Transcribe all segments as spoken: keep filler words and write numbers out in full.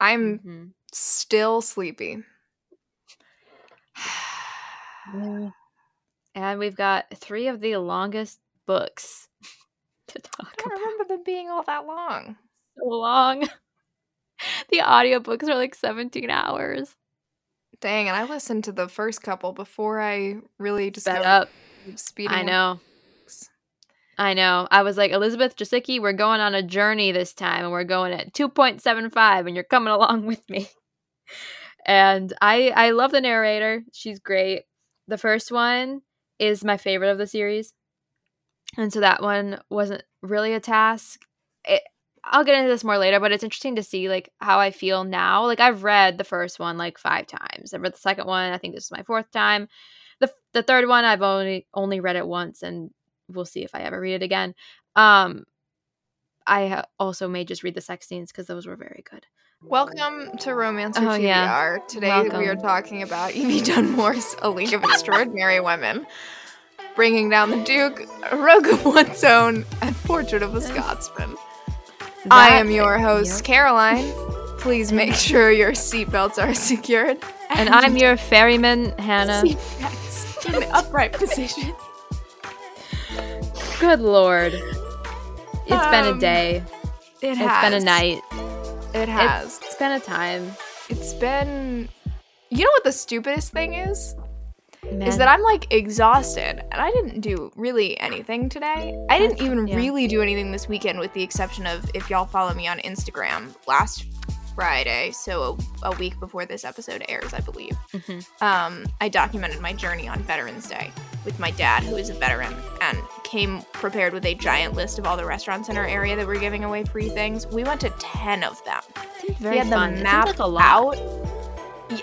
I'm mm-hmm. still sleepy. And we've got three of the longest books to talk about. I don't about. remember them being all that long. So long. The audiobooks are like seventeen hours. Dang, and I listened to the first couple before I really just sped up. Speeding I know. Books. I know. I was like, Elizabeth Jasicki, we're going on a journey this time, and we're going at two point seven five, and you're coming along with me. And I, I love the narrator. She's great. The first one is my favorite of the series. And so that one wasn't really a task. It, I'll get into this more later, but it's interesting to see like how I feel now. Like I've read the first one like five times. I read the second one. I think this is my fourth time. The the third one I've only only read it once, and we'll see if I ever read it again. Um, I also may just read the sex scenes because those were very good. Welcome to Romance Your oh, T B R. Yeah. Today Welcome. We are talking about Evie Dunmore's A League of Extraordinary Women, Bringing Down the Duke, A Rogue of One's Own, and Portrait of a Scotsman. That I am your host, you. Caroline. Please make sure your seatbelts are secured. And, and I'm your ferryman, Hannah. Seatbelts in the upright position. Good lord. It's um, been a day. It has. It's been a night. It has. It's, it's been a time. It's been... You know what the stupidest thing is? Man. Is that I'm, like, exhausted. And I didn't do really anything today. I didn't even yeah. really do anything this weekend with the exception of, if y'all follow me on Instagram, last Friday, so a, a week before this episode airs, I believe, mm-hmm. um, I documented my journey on Veterans Day with my dad, who is a veteran, and came prepared with a giant list of all the restaurants in our area that were giving away free things. We went to ten of them. Very we had fun. The map like a lot. out.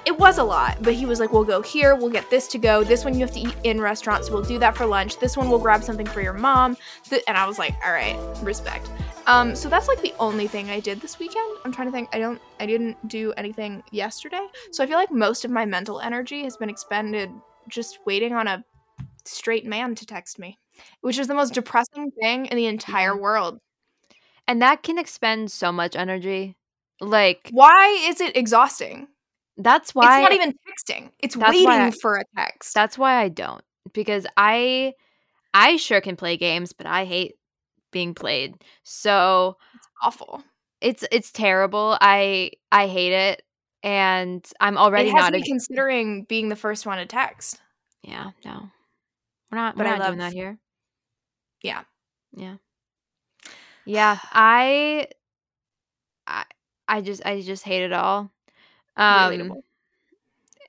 It was a lot, but he was like, we'll go here, we'll get this to go, this one you have to eat in restaurants, so we'll do that for lunch, this one we'll grab something for your mom, Th- and I was like, all right, respect. Um, so that's like the only thing I did this weekend. I'm trying to think, I don't, I didn't do anything yesterday, so I feel like most of my mental energy has been expended just waiting on a straight man to text me, which is the most depressing thing in the entire world. And that can expend so much energy. Like, why is it exhausting? That's why it's not even texting. It's waiting I, for a text. That's why I don't, because I, I sure can play games, but I hate being played. So it's awful. It's it's terrible. I I hate it, and I'm already it has not me a, considering being the first one to text. Yeah, no, we're not. But we're not I love doing that here. Yeah, yeah, yeah. I, I, I just I just hate it all. Um, Relatable.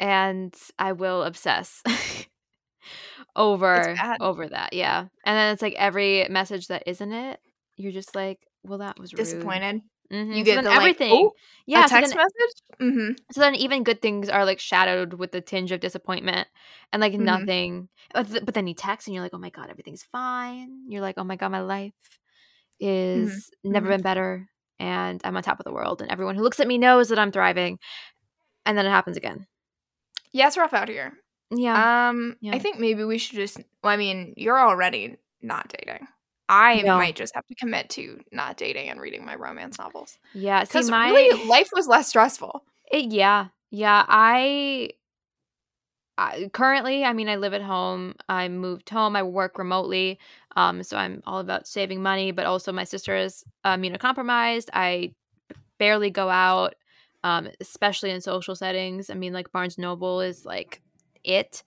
And I will obsess over over that, yeah. And then it's like every message that isn't it, you're just like, well, that was rude. Disappointed. Mm-hmm. You so get the, everything, like, oh, yeah, a text so then, message. Mm-hmm. So then even good things are like shadowed with a tinge of disappointment and like mm-hmm. nothing. But, th- but then you text and you're like, oh my god, everything's fine. You're like, oh my god, my life is mm-hmm. never mm-hmm. been better, and I'm on top of the world, and everyone who looks at me knows that I'm thriving. And then it happens again. Yeah, it's rough out here. Yeah. Um, yeah. I think maybe we should just, well, I mean, you're already not dating. I no. might just have to commit to not dating and reading my romance novels. Yeah. Because my... really, life was less stressful. It, yeah. Yeah. I, I currently, I mean, I live at home. I moved home. I work remotely. Um, so I'm all about saving money. But also my sister is immunocompromised. I barely go out. Um, especially in social settings. I mean, like Barnes Noble is like it.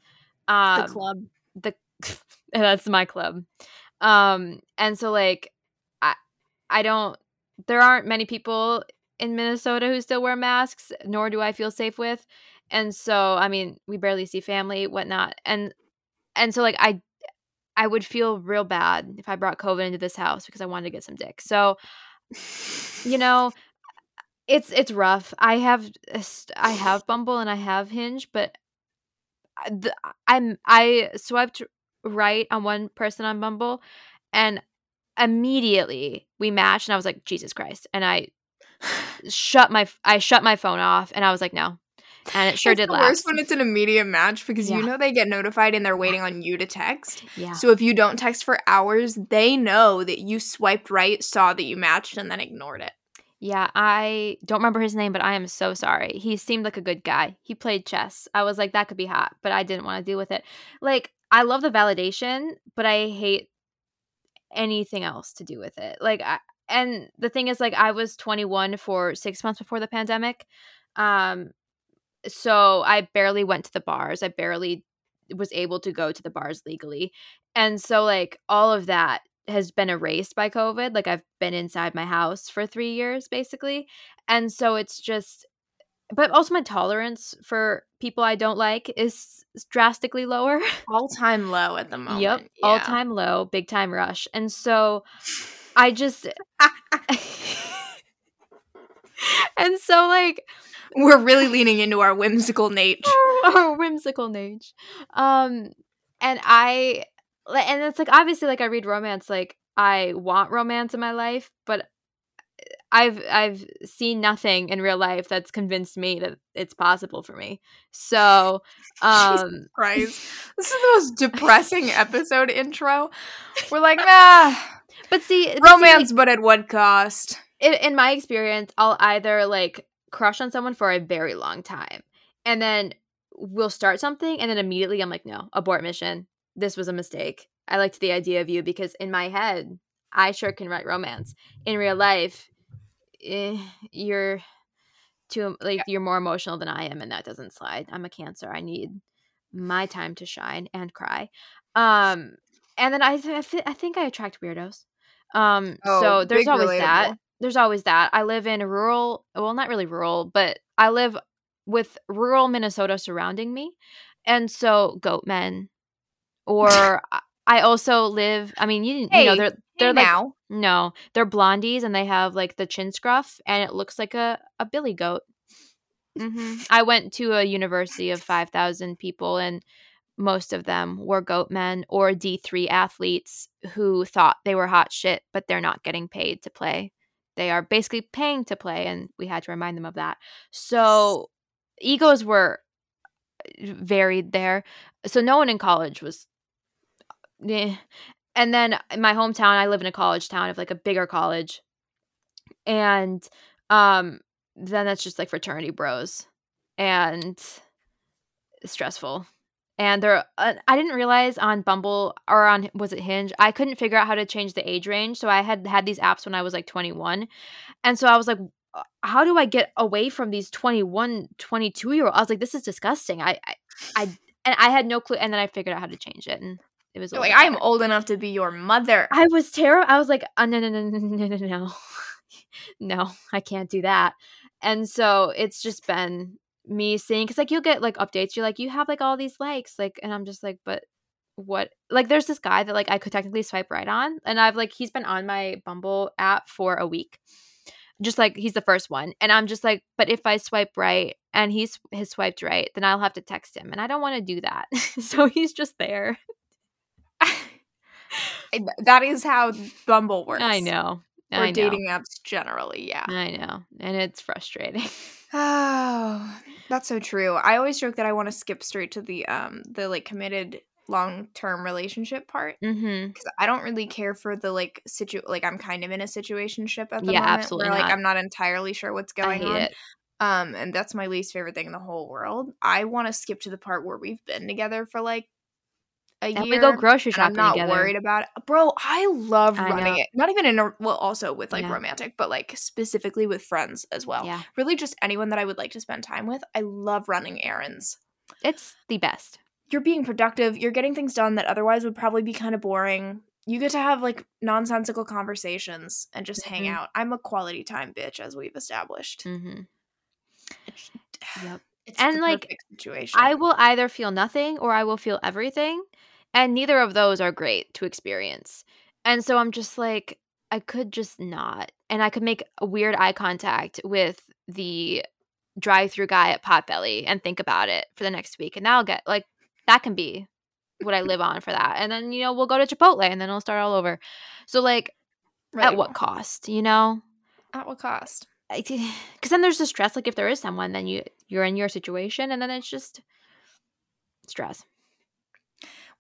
Um, the club. The that's my club. Um, and so like, I I don't. There aren't many people in Minnesota who still wear masks, nor do I feel safe with. And so I mean, we barely see family, whatnot, and and so like I I would feel real bad if I brought COVID into this house because I wanted to get some dick. So you know. It's it's rough. I have I have Bumble and I have Hinge, but the, I'm I swiped right on one person on Bumble, and immediately we matched, and I was like, Jesus Christ, and I shut my I shut my phone off, and I was like, no, and it sure it's did. The last. Worst when it's an immediate match because yeah. you know they get notified and they're waiting on you to text. Yeah. So if you don't text for hours, they know that you swiped right, saw that you matched, and then ignored it. Yeah, I don't remember his name, but I am so sorry. He seemed like a good guy. He played chess. I was like, that could be hot, but I didn't want to deal with it. Like, I love the validation, but I hate anything else to do with it. Like, I, and the thing is, like, I was twenty-one for six months before the pandemic. Um, so I barely went to the bars. I barely was able to go to the bars legally. And so, like, all of that has been erased by COVID. Like, I've been inside my house for three years, basically. And so it's just, but also my tolerance for people I don't like is drastically lower. All-time low at the moment. Yep. Yeah. All-time low, big time rush. And so I just, and so, like, we're really leaning into our whimsical nature. Our whimsical nature. Um, and I, and it's like, obviously, like, I read romance, like, I want romance in my life, but I've I've seen nothing in real life that's convinced me that it's possible for me. So, um, Jesus Christ, this is the most depressing episode intro. We're like, ah, but see, romance, see, like, but at what cost? In, in my experience, I'll either, like, crush on someone for a very long time, and then we'll start something, and then immediately I'm like, no, abort mission. This was a mistake. I liked the idea of you because in my head, I sure can write romance. In real life, eh, you're too like you're more emotional than I am, and that doesn't slide. I'm a Cancer. I need my time to shine and cry. Um, and then I th- I think I attract weirdos. Um, oh, so there's always relatable. that. There's always that. I live in rural. Well, not really rural, but I live with rural Minnesota surrounding me, and so goat men. Or I also live, I mean, you, hey, you know, they're, they're hey like, now. no, they're blondies and they have like the chin scruff and it looks like a, a billy goat. Mm-hmm. I went to a university of five thousand people and most of them were goat men or D three athletes who thought they were hot shit, but they're not getting paid to play. They are basically paying to play and we had to remind them of that. So egos were varied there. So no one in college was. Yeah. And then in my hometown, I live in a college town of like a bigger college. And um, then that's just like fraternity bros and stressful. And there, uh, I didn't realize on Bumble or on, was it Hinge? I couldn't figure out how to change the age range. So I had had these apps when I was like twenty-one. And so I was like, how do I get away from these twenty-one, twenty-two year old? I was like, this is disgusting. I, I, I, and I had no clue. And then I figured out how to change it. And it was like, I'm old enough to be your mother. I was terrified. I was like, oh, no, no, no, no, no, no, no, I can't do that. And so it's just been me seeing, because like you'll get like updates. You're like, you have like all these likes, like, and I'm just like, but what? Like, there's this guy that like I could technically swipe right on, and I've like he's been on my Bumble app for a week, just like he's the first one, and I'm just like, but if I swipe right and he's has swiped right, then I'll have to text him, and I don't want to do that. So he's just there. That is how Bumble works. I know. Or I know. Dating apps generally, yeah. I know. And it's frustrating. Oh, that's so true. I always joke that I want to skip straight to the um the like committed long-term relationship part. Mm-hmm. Cuz I don't really care for the like situ like I'm kind of in a situationship at the yeah, moment. Yeah, absolutely. Where, like not. I'm not entirely sure what's going I hate on. It. Um and that's my least favorite thing in the whole world. I want to skip to the part where we've been together for like A and year, we go grocery shopping. I'm not together. worried about it, bro. I love I running know. it. Not even in a well, also with like yeah. romantic, but like specifically with friends as well. Yeah, really, just anyone that I would like to spend time with. I love running errands. It's the best. You're being productive. You're getting things done that otherwise would probably be kind of boring. You get to have like nonsensical conversations and just mm-hmm. hang out. I'm a quality time bitch, as we've established. Mm-hmm. Yep. It's and the like, situation. I will either feel nothing or I will feel everything. And neither of those are great to experience. And so I'm just like, I could just not. And I could make a weird eye contact with the drive-thru guy at Potbelly and think about it for the next week. And that'll get, like, that can be what I live on for that. And then, you know, we'll go to Chipotle and then I'll start all over. So, like, right. at what cost, you know? At what cost? Because then there's the stress. Like, if there is someone, then you, you're in your situation. And then it's just stress.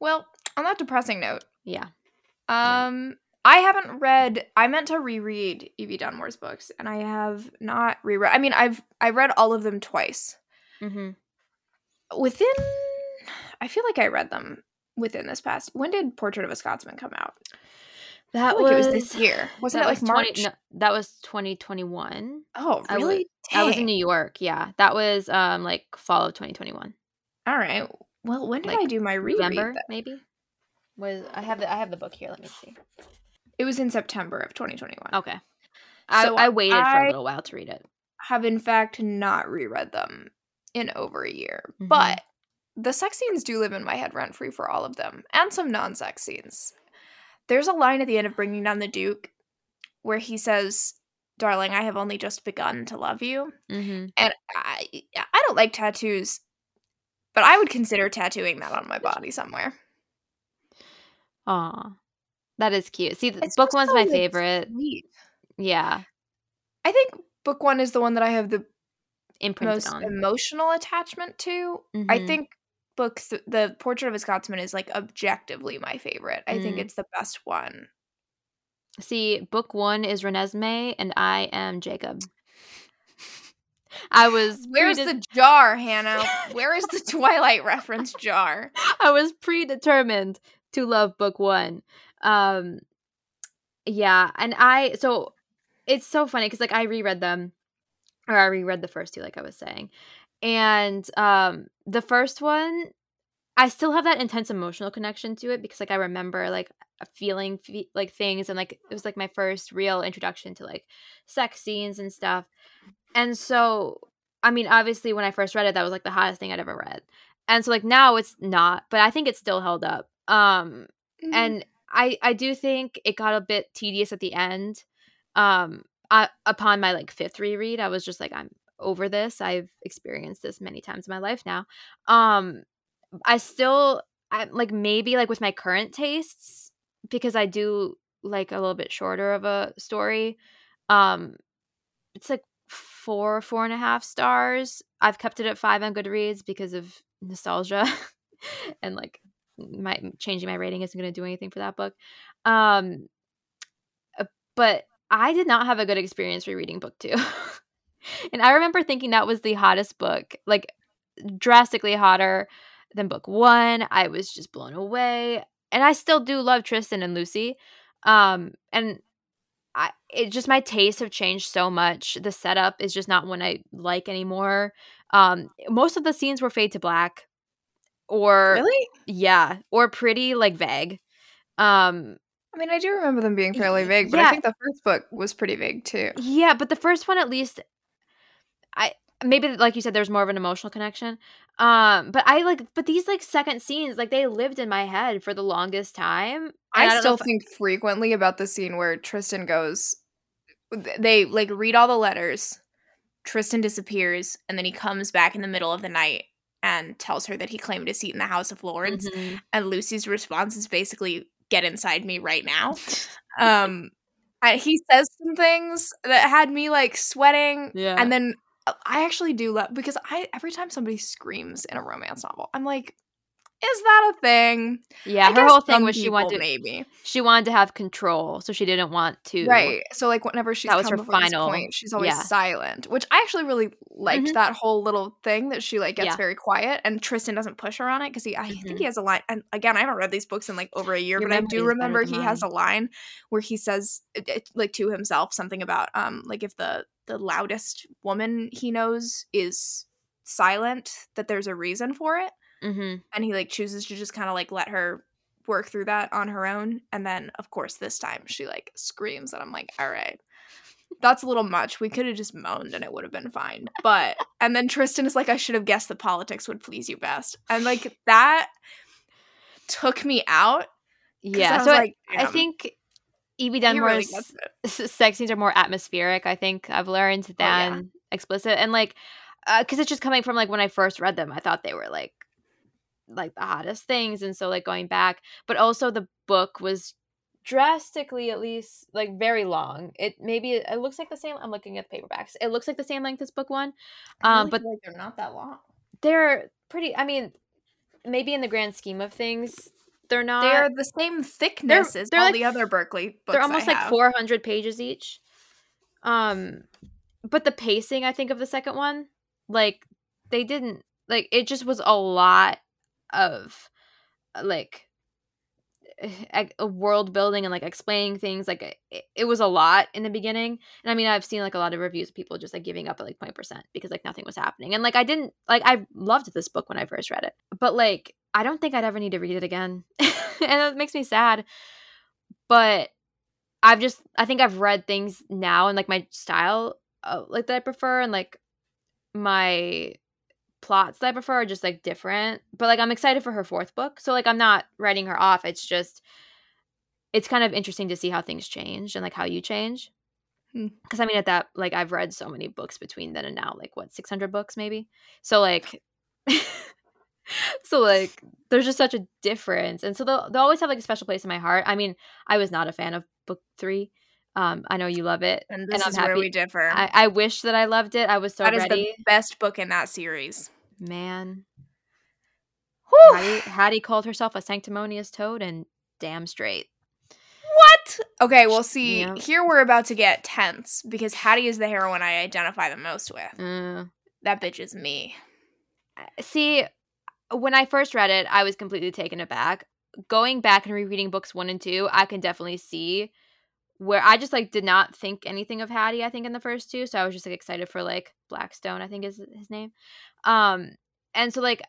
Well, on that depressing note, yeah. Um, I haven't read, I meant to reread Evie Dunmore's books, and I have not reread. I mean, I've I read all of them twice. Mm-hmm. Within, I feel like I read them within this past. When did Portrait of a Scotsman come out? That was, like it was this year. Wasn't it like was March? twenty, no, that was twenty twenty-one. Oh, really? I was, I was in New York. Yeah. That was um like fall of twenty twenty-one. All right. Well, when did like I do my reread? November, then? Maybe. Was I have the I have the book here. Let me see. It was in September of twenty twenty-one. Okay. I, so I waited I for a little while to read it. Have in fact not reread them in over a year. Mm-hmm. But the sex scenes do live in my head rent free for all of them, and some non-sex scenes. There's a line at the end of Bringing Down the Duke where he says, "Darling, I have only just begun to love you." Mm-hmm. And I I don't like tattoos, but I would consider tattooing that on my body somewhere. Aw. That is cute. See, it's book one's so my favorite. Sweet. Yeah. I think book one is the one that I have the Imprinted most on. emotional attachment to. Mm-hmm. I think book th- the Portrait of a Scotsman is like objectively my favorite. I mm. think it's the best one. See, book one is Renesmee and I am Jacob. I was Where's predis- the jar, Hannah? Where is the Twilight reference jar? I was predetermined to love book one. Um yeah, and I so it's so funny because like I reread them or I reread the first two like I was saying. And um the first one I still have that intense emotional connection to it because like I remember like feeling fe- like things and like it was like my first real introduction to like sex scenes and stuff. And so I mean obviously when I first read it that was like the hottest thing I'd ever read. And so like now it's not, but I think it's still held up. Um mm-hmm. and I, I do think it got a bit tedious at the end. Um, I, upon my like fifth reread, I was just like, I'm over this. I've experienced this many times in my life now. Um, I still I, like maybe like with my current tastes because I do like a little bit shorter of a story. Um, it's like four, four and a half stars. I've kept it at five on Goodreads because of nostalgia and like. My changing my rating isn't going to do anything for that book. Um, but I did not have a good experience rereading book two. And I remember thinking that was the hottest book, like drastically hotter than book one. I was just blown away. And I still do love Tristan and Lucy. Um, and I, it just, my tastes have changed so much. The setup is just not one I like anymore. Um, most of the scenes were fade to black. Or really? Yeah, or pretty like vague. Um, I mean, I do remember them being fairly vague, but yeah. I think the first book was pretty vague too. Yeah, but the first one, at least, I maybe like you said, there's more of an emotional connection. Um, but I like, but these like second scenes, like they lived in my head for the longest time. I, I still think I- frequently about the scene where Tristan goes. They like read all the letters. Tristan disappears, and then he comes back in the middle of the night. And tells her that he claimed a seat in the House of Lords. Mm-hmm. And Lucy's response is basically, "Get inside me right now." Um, I, he says some things that had me, like, sweating. Yeah. And then I actually do love, because I every time somebody screams in a romance novel, I'm like, is that a thing? Yeah, I her whole thing was she wanted to, maybe. She wanted to have control, so she didn't want to. Right, so like whenever she's that was her final point, she's always yeah. silent, which I actually really liked mm-hmm. that whole little thing that she like gets yeah. very quiet, and Tristan doesn't push her on it because he, I mm-hmm. think he has a line, and again, I haven't read these books in like over a year, Your but I do remember he mine. has a line where he says it, it, like to himself something about um like if the, the loudest woman he knows is silent, that there's a reason for it. Mm-hmm. And he like chooses to just kind of like let her work through that on her own, and then of course this time she like screams, and I'm like, all right, that's a little much. We could have just moaned and it would have been fine. But and then Tristan is like, I should have guessed that politics would please you best, and like that took me out. Yeah, I so like, I, I think Evie Dunmore's really sex scenes are more atmospheric. I think I've learned than oh, yeah. explicit, and like because uh, it's just coming from like when I first read them, I thought they were like. like the hottest things, and so like going back, but also the book was drastically at least like very long. It maybe it, it looks like the same. I'm looking at the paperbacks. It looks like the same length as book one, um really but like they're not that long. They're pretty. I mean, maybe in the grand scheme of things, They're not. They're the same thickness they're, as they're all like, the other Berkeley books. They're almost I have. like four hundred pages each. Um, but the pacing, I think, of the second one, like they didn't like it. Just was a lot of like a, a world building and like explaining things. Like it, it was a lot in the beginning. And I mean, I've seen like a lot of reviews of people just like giving up at like twenty percent because like nothing was happening. And like I didn't like I loved this book when I first read it, but like. I don't think I'd ever need to read it again. And it makes me sad. But I've just, I think I've read things now and like my style uh, like that I prefer and like my plots that I prefer are just like different. But like I'm excited for her fourth book. So like I'm not writing her off. It's just, it's kind of interesting to see how things change and like how you change. Because I mean at that, like I've read so many books between then and now, like what, six hundred books maybe? So like... So, like, there's just such a difference. And so they'll, they'll always have, like, a special place in my heart. I mean, I was not a fan of book three. Um, I know you love it. And this and I'm is happy. Where we differ. I, I wish that I loved it. I was so that ready. That is the best book in that series. Man. Whew. Hattie, Hattie called herself a sanctimonious toad and damn straight. What? Okay, well, see, yeah. Here we're about to get tense because Hattie is the heroine I identify the most with. Mm. That bitch is me. See... When I first read it, I was completely taken aback. Going back and rereading books one and two, I can definitely see where I just, like, did not think anything of Hattie, I think, in the first two. So I was just, like, excited for, like, Blackstone, I think is his name. Um, and so, like,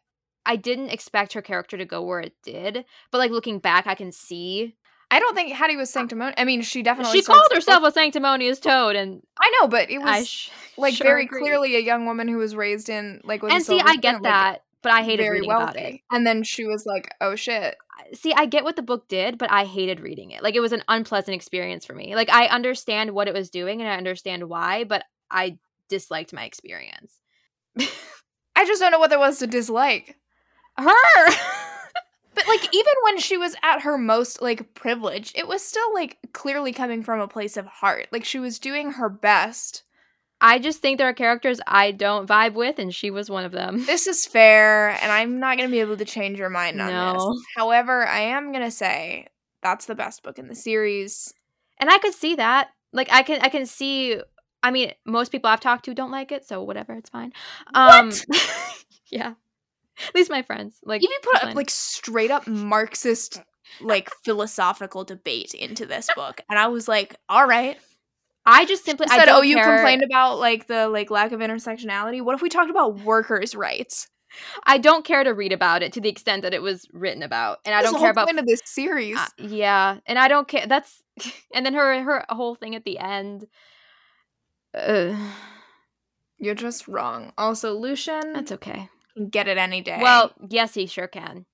I didn't expect her character to go where it did. But, like, looking back, I can see. I don't think Hattie was sanctimonious. I mean, she definitely... She called herself a sanctimonious toad, and... I know, but it was, sh- like, sure very agree. Clearly a young woman who was raised in, like... Was and see, I get that. Like, but I hated reading about it. And then she was like, oh, shit. See, I get what the book did, but I hated reading it. Like, it was an unpleasant experience for me. Like, I understand what it was doing, and I understand why, but I disliked my experience. I just don't know what there was to dislike. Her! But, like, even when she was at her most, like, privileged, it was still, like, clearly coming from a place of heart. Like, she was doing her best. I just think there are characters I don't vibe with, and she was one of them. This is fair, and I'm not going to be able to change your mind on no. this. However, I am going to say that's the best book in the series. And I could see that. Like, I can I can see, I mean, most people I've talked to don't like it, so whatever, it's fine. Um, what? Yeah. At least my friends. Like, you put up, like, straight up Marxist, like, philosophical debate into this book. And I was like, all right. I just simply she said, I don't "Oh, you care. Complained about like the like lack of intersectionality. What if we talked about workers' rights? I don't care to read about it to the extent that it was written about, and that's I don't the whole care about point of this series. Uh, yeah, and I don't care. That's and then her her whole thing at the end. Uh, You're just wrong. Also, Lucien, that's okay. Can get it any day. Well, yes, he sure can.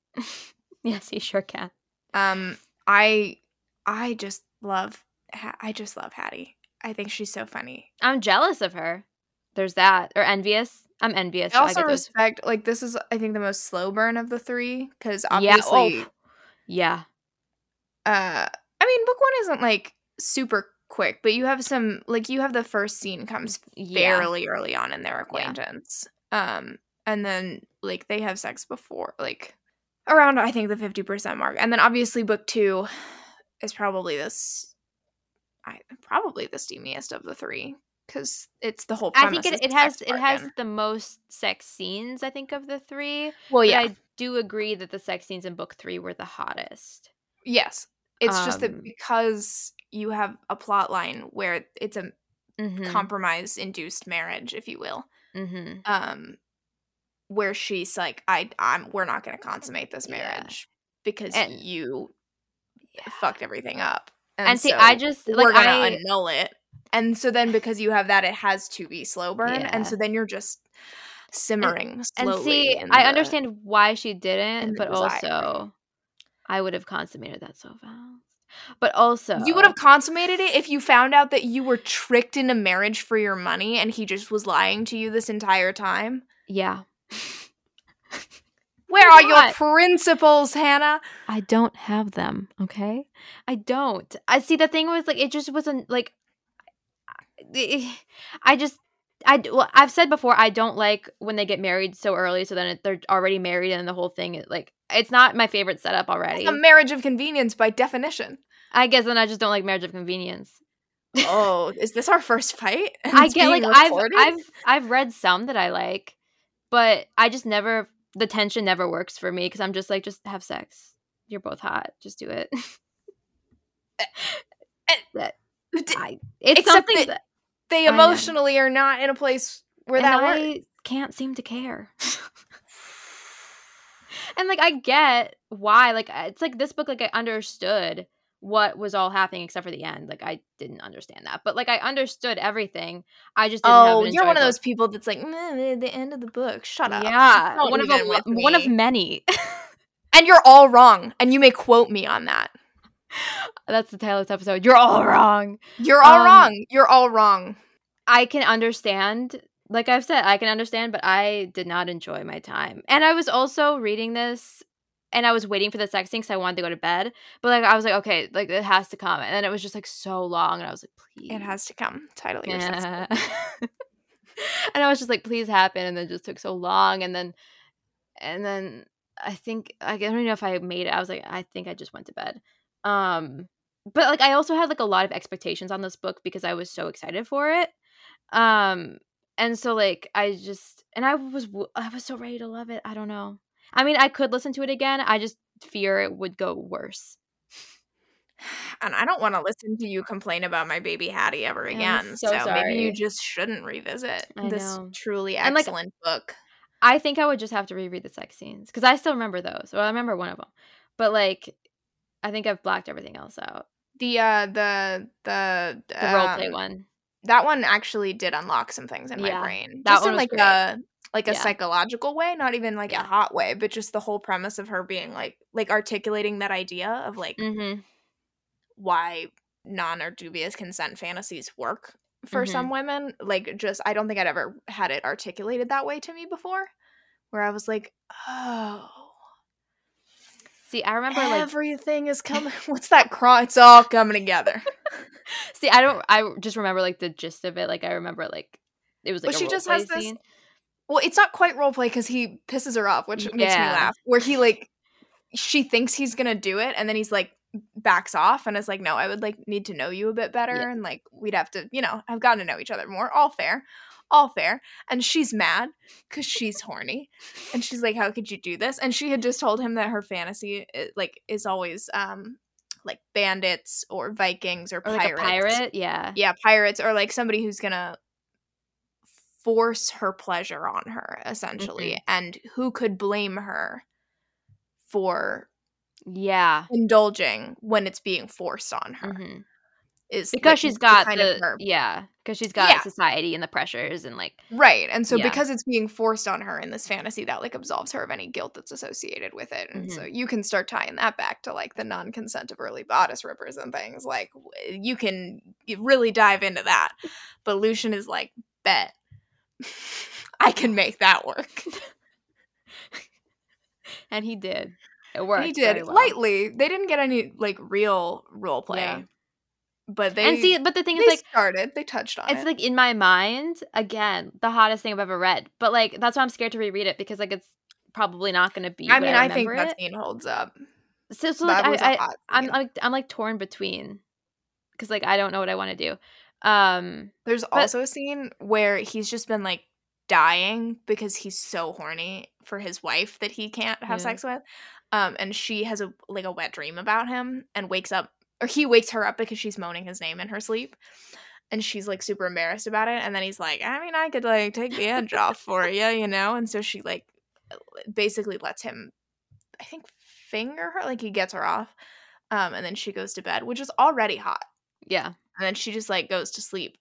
Yes, he sure can. Um, I I just love I just love Hattie. I think she's so funny. I'm jealous of her. There's that. Or envious. I'm envious. I also I respect, like, this is, I think, the most slow burn of the three. Because obviously. Yeah. Oh. yeah. Uh, I mean, book one isn't, like, super quick. But you have some, like, you have the first scene comes fairly yeah. early on in their acquaintance. Yeah. Um, and then, like, they have sex before, like, around, I think, the fifty percent mark. And then, obviously, book two is probably this... I, probably the steamiest of the three because it's the whole premise. I think it, it has it has the most sex scenes, I think, of the three. Well, yeah. But I do agree that the sex scenes in book three were the hottest. Yes. It's um, just that because you have a plot line where it's a mm-hmm. compromise-induced marriage, if you will, mm-hmm. um, where she's like, I, I'm, we're not going to consummate this marriage yeah. because and, you yeah. fucked everything up. And, and see, so I just like we're gonna I annul it, and so then because you have that, it has to be slow burn, yeah. and so then you're just simmering and, slowly. And see, in I the, understand why she didn't, but desire. Also, I would have consummated that so fast. But also, you would have consummated it if you found out that you were tricked into marriage for your money, and he just was lying to you this entire time. Yeah. Where are your principles, Hannah? I don't have them, okay? I don't. I see, the thing was, like, it just wasn't, like, I just, I, well, I've said before, I don't like when they get married so early, so then it, they're already married and the whole thing, it, like, It's not my favorite setup already. It's a marriage of convenience by definition. I guess then I just don't like marriage of convenience. Oh, is this our first fight? I get like recorded? I've I've I've read some that I like, but I just never the tension never works for me because I'm just like, just have sex. You're both hot. Just do it. That, I, it's Except something that, that they emotionally are not in a place where and that I works. Can't seem to care. And like I get why, like it's like this book, like I understood what was all happening except for the end. Like I didn't understand that, but like I understood everything. I just didn't oh, have an you're one book. Of those people that's like mm, the end of the book. Shut up. Yeah, one of a, one of many. And you're all wrong, and you may quote me on that. That's the title of this episode. You're all wrong. You're all um, wrong. You're all wrong. I can understand. Like I've said, I can understand, but I did not enjoy my time. And I was also reading this, and I was waiting for the sex scene because I wanted to go to bed. But like I was like, okay, like it has to come. And then it was just like so long, and I was like, please, it has to come. Title your yeah. sex scene. And I was just like, please happen. And then it just took so long. And then, and then I think I don't even know if I made it. I was like, I think I just went to bed. Um, but like I also had like a lot of expectations on this book because I was so excited for it. Um. And so, like, I just – and I was I was so ready to love it. I don't know. I mean, I could listen to it again. I just fear it would go worse. And I don't want to listen to you complain about My Baby Hattie ever again. So, so maybe you just shouldn't revisit I this know. truly excellent like, book. I think I would just have to reread the sex scenes because I still remember those. Well, I remember one of them. But, like, I think I've blocked everything else out. The uh, – the the, the role um, play one. That one actually did unlock some things in my yeah, brain. That just one in like great. a like a yeah. psychological way, not even like yeah. a hot way, but just the whole premise of her being like like articulating that idea of like mm-hmm. why non or dubious consent fantasies work for mm-hmm. some women. Like just I don't think I'd ever had it articulated that way to me before, where I was like, oh. See, I remember everything like everything is coming. What's that crawl? It's all coming together. See, I don't. I just remember like the gist of it. Like I remember like it was like well, a she just has this. Scene. Well, it's not quite role play because he pisses her off, which yeah. makes me laugh. Where he like she thinks he's gonna do it, and then he's like backs off, and it's like, no, I would like need to know you a bit better, yeah. and like we'd have to, you know, I've gotten to know each other more. All fair, all fair. And she's mad because she's horny, and she's like, how could you do this? And she had just told him that her fantasy is, like is always um. like bandits or Vikings or, or pirates. Like a pirate, yeah. Yeah, pirates or like somebody who's going to force her pleasure on her essentially. Mm-hmm. And who could blame her for yeah, indulging when it's being forced on her? Mm-hmm. Is because like, she's got kind the, of her, yeah, because she's got yeah. society and the pressures and like right. And so yeah. because it's being forced on her in this fantasy that like absolves her of any guilt that's associated with it. And mm-hmm. so you can start tying that back to like the non-consent of early bodice rippers and things. Like you can really dive into that. But Lucien is like, bet I can make that work. And he did. It worked. He did well. Lightly. They didn't get any like real role play. Yeah. But they and see, but the thing is, like, started, they touched on it. It's like in my mind, again, the hottest thing I've ever read. But like, that's why I'm scared to reread it because like it's probably not going to be. I mean, I, I think it. that scene holds up. So, so like, I, I, I'm like, I'm like torn between because like I don't know what I want to do. Um, There's but, also a scene where he's just been like dying because he's so horny for his wife that he can't have yeah. sex with, um, and she has a like a wet dream about him and wakes up. Or he wakes her up because she's moaning his name in her sleep. And she's, like, super embarrassed about it. And then he's like, I mean, I could, like, take the edge off for you, you know? And so she, like, basically lets him, I think, finger her. Like, he gets her off. Um, and then she goes to bed, which is already hot. Yeah. And then she just, like, goes to sleep.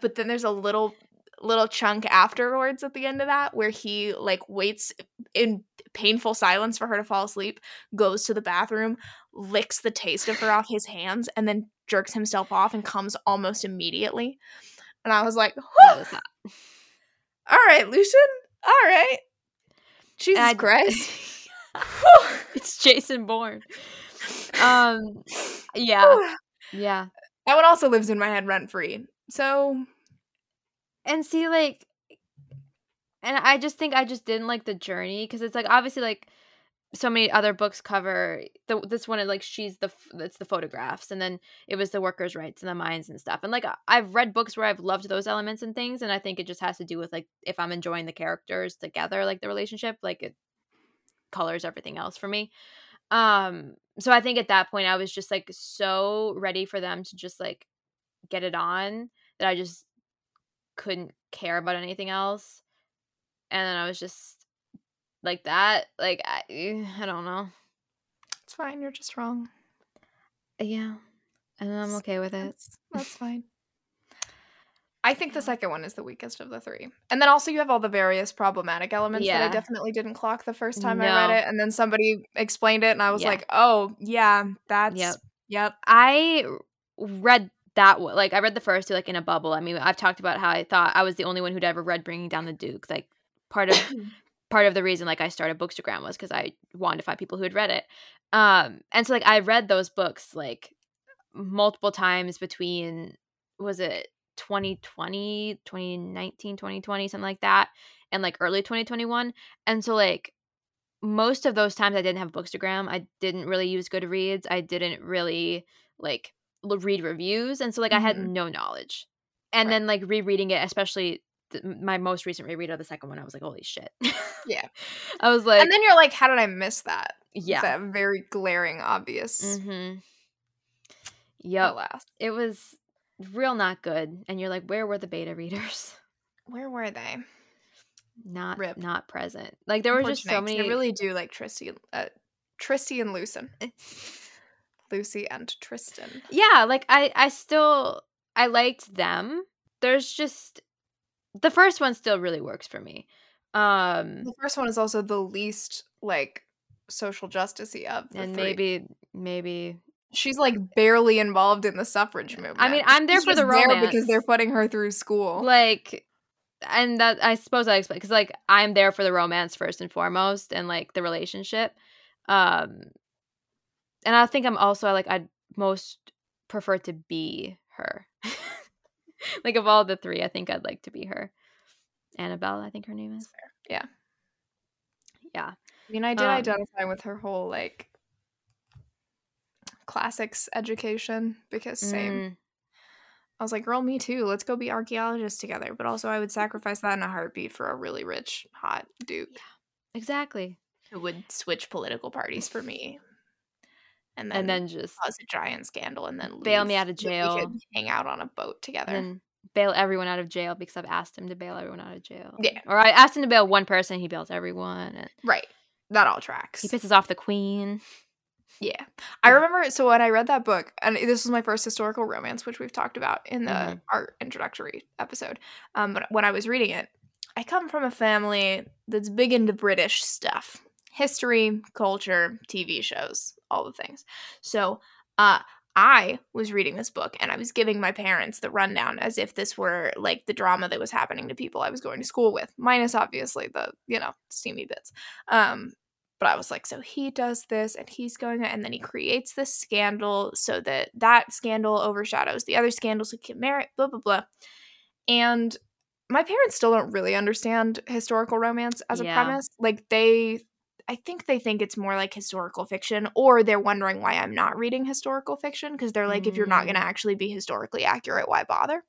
But then there's a little little chunk afterwards at the end of that where he, like, waits in painful silence for her to fall asleep, goes to the bathroom, licks the taste of her off his hands, and then jerks himself off and comes almost immediately. And I was like, whew! All right, Lucien. All right. Jesus I, Christ. It's Jason Bourne. Um, yeah. Yeah. That one also lives in my head rent-free. So. And see, like, and I just think I just didn't like the journey because it's like obviously like so many other books cover the, this one is like she's the it's the photographs, and then it was the workers' rights and the mines and stuff. And like I've read books where I've loved those elements and things, and I think it just has to do with like if I'm enjoying the characters together, like the relationship, like it colors everything else for me. Um, so I think at that point I was just like so ready for them to just like get it on that I just couldn't care about anything else. And then I was just like that, like I, I don't know. It's fine. You're just wrong. Yeah, and I'm okay with it. That's, that's fine. I think the second one is the weakest of the three, and then also you have all the various problematic elements yeah. that I definitely didn't clock the first time no. I read it, and then somebody explained it, and I was yeah. like, "Oh, yeah, that's yep." yep. I read that one. Like I read the first two like in a bubble. I mean, I've talked about how I thought I was the only one who'd ever read Bringing Down the Duke. Like part of. Part of the reason, like, I started Bookstagram was because I wanted to find people who had read it. Um, and so, like, I read those books, like, multiple times between, was it twenty twenty, twenty nineteen, twenty twenty, something like that, and, like, early twenty twenty-one. And so, like, most of those times I didn't have Bookstagram. I didn't really use Goodreads. I didn't really, like, read reviews. And so, like, mm-hmm. I had no knowledge. And right. then, like, rereading it, especially – my most recent reread of the second one, I was like, holy shit. Yeah. I was like... And then you're like, how did I miss that? Yeah. That very glaring, obvious. Mm-hmm. Yep. Alas. It was real not good. And you're like, where were the beta readers? Where were they? Not Rip. Not present. Like, there were just so many... They really do like Tristy, uh, Tristy and Lucen. Lucy and Tristan. Yeah, like, I, I still... I liked them. There's just... The first one still really works for me. Um, the first one is also the least, like, social justice-y of the And three. maybe, maybe... She's, like, barely involved in the suffrage movement. I mean, I'm there She's for the romance. There because they're putting her through school. Like, and that, I suppose I explain, because, like, I'm there for the romance first and foremost, and, like, the relationship. Um, and I think I'm also, like, I'd most prefer to be her. Like, of all the three, I think I'd like to be her. Annabelle, I think her name is. Yeah. Yeah. I mean, I did um, identify with her whole, like, classics education because same. Mm. I was like, girl, me too. Let's go be archaeologists together. But also, I would sacrifice that in a heartbeat for a really rich, hot duke. Yeah, exactly. Who would switch political parties for me. And then, and then just cause a giant scandal and then bail leave. me out of jail. We could hang out on a boat together. And bail everyone out of jail because I've asked him to bail everyone out of jail. Yeah. Or I asked him to bail one person. He bails everyone. And right. That all tracks. He pisses off the queen. Yeah. yeah. I remember. So when I read that book, and this was my first historical romance, which we've talked about in the mm-hmm. our introductory episode. Um, but when I was reading it, I come from a family that's big into British stuff. History, culture, T V shows, all the things. So uh, I was reading this book and I was giving my parents the rundown as if this were like the drama that was happening to people I was going to school with, minus obviously the, you know, steamy bits. Um, but I was like, so he does this and he's going, and then he creates this scandal so that that scandal overshadows the other scandals who can marry, blah, blah, blah. And my parents still don't really understand historical romance as a yeah. premise. Like they... I think they think it's more like historical fiction, or they're wondering why I'm not reading historical fiction because they're like, mm. if you're not going to actually be historically accurate, why bother?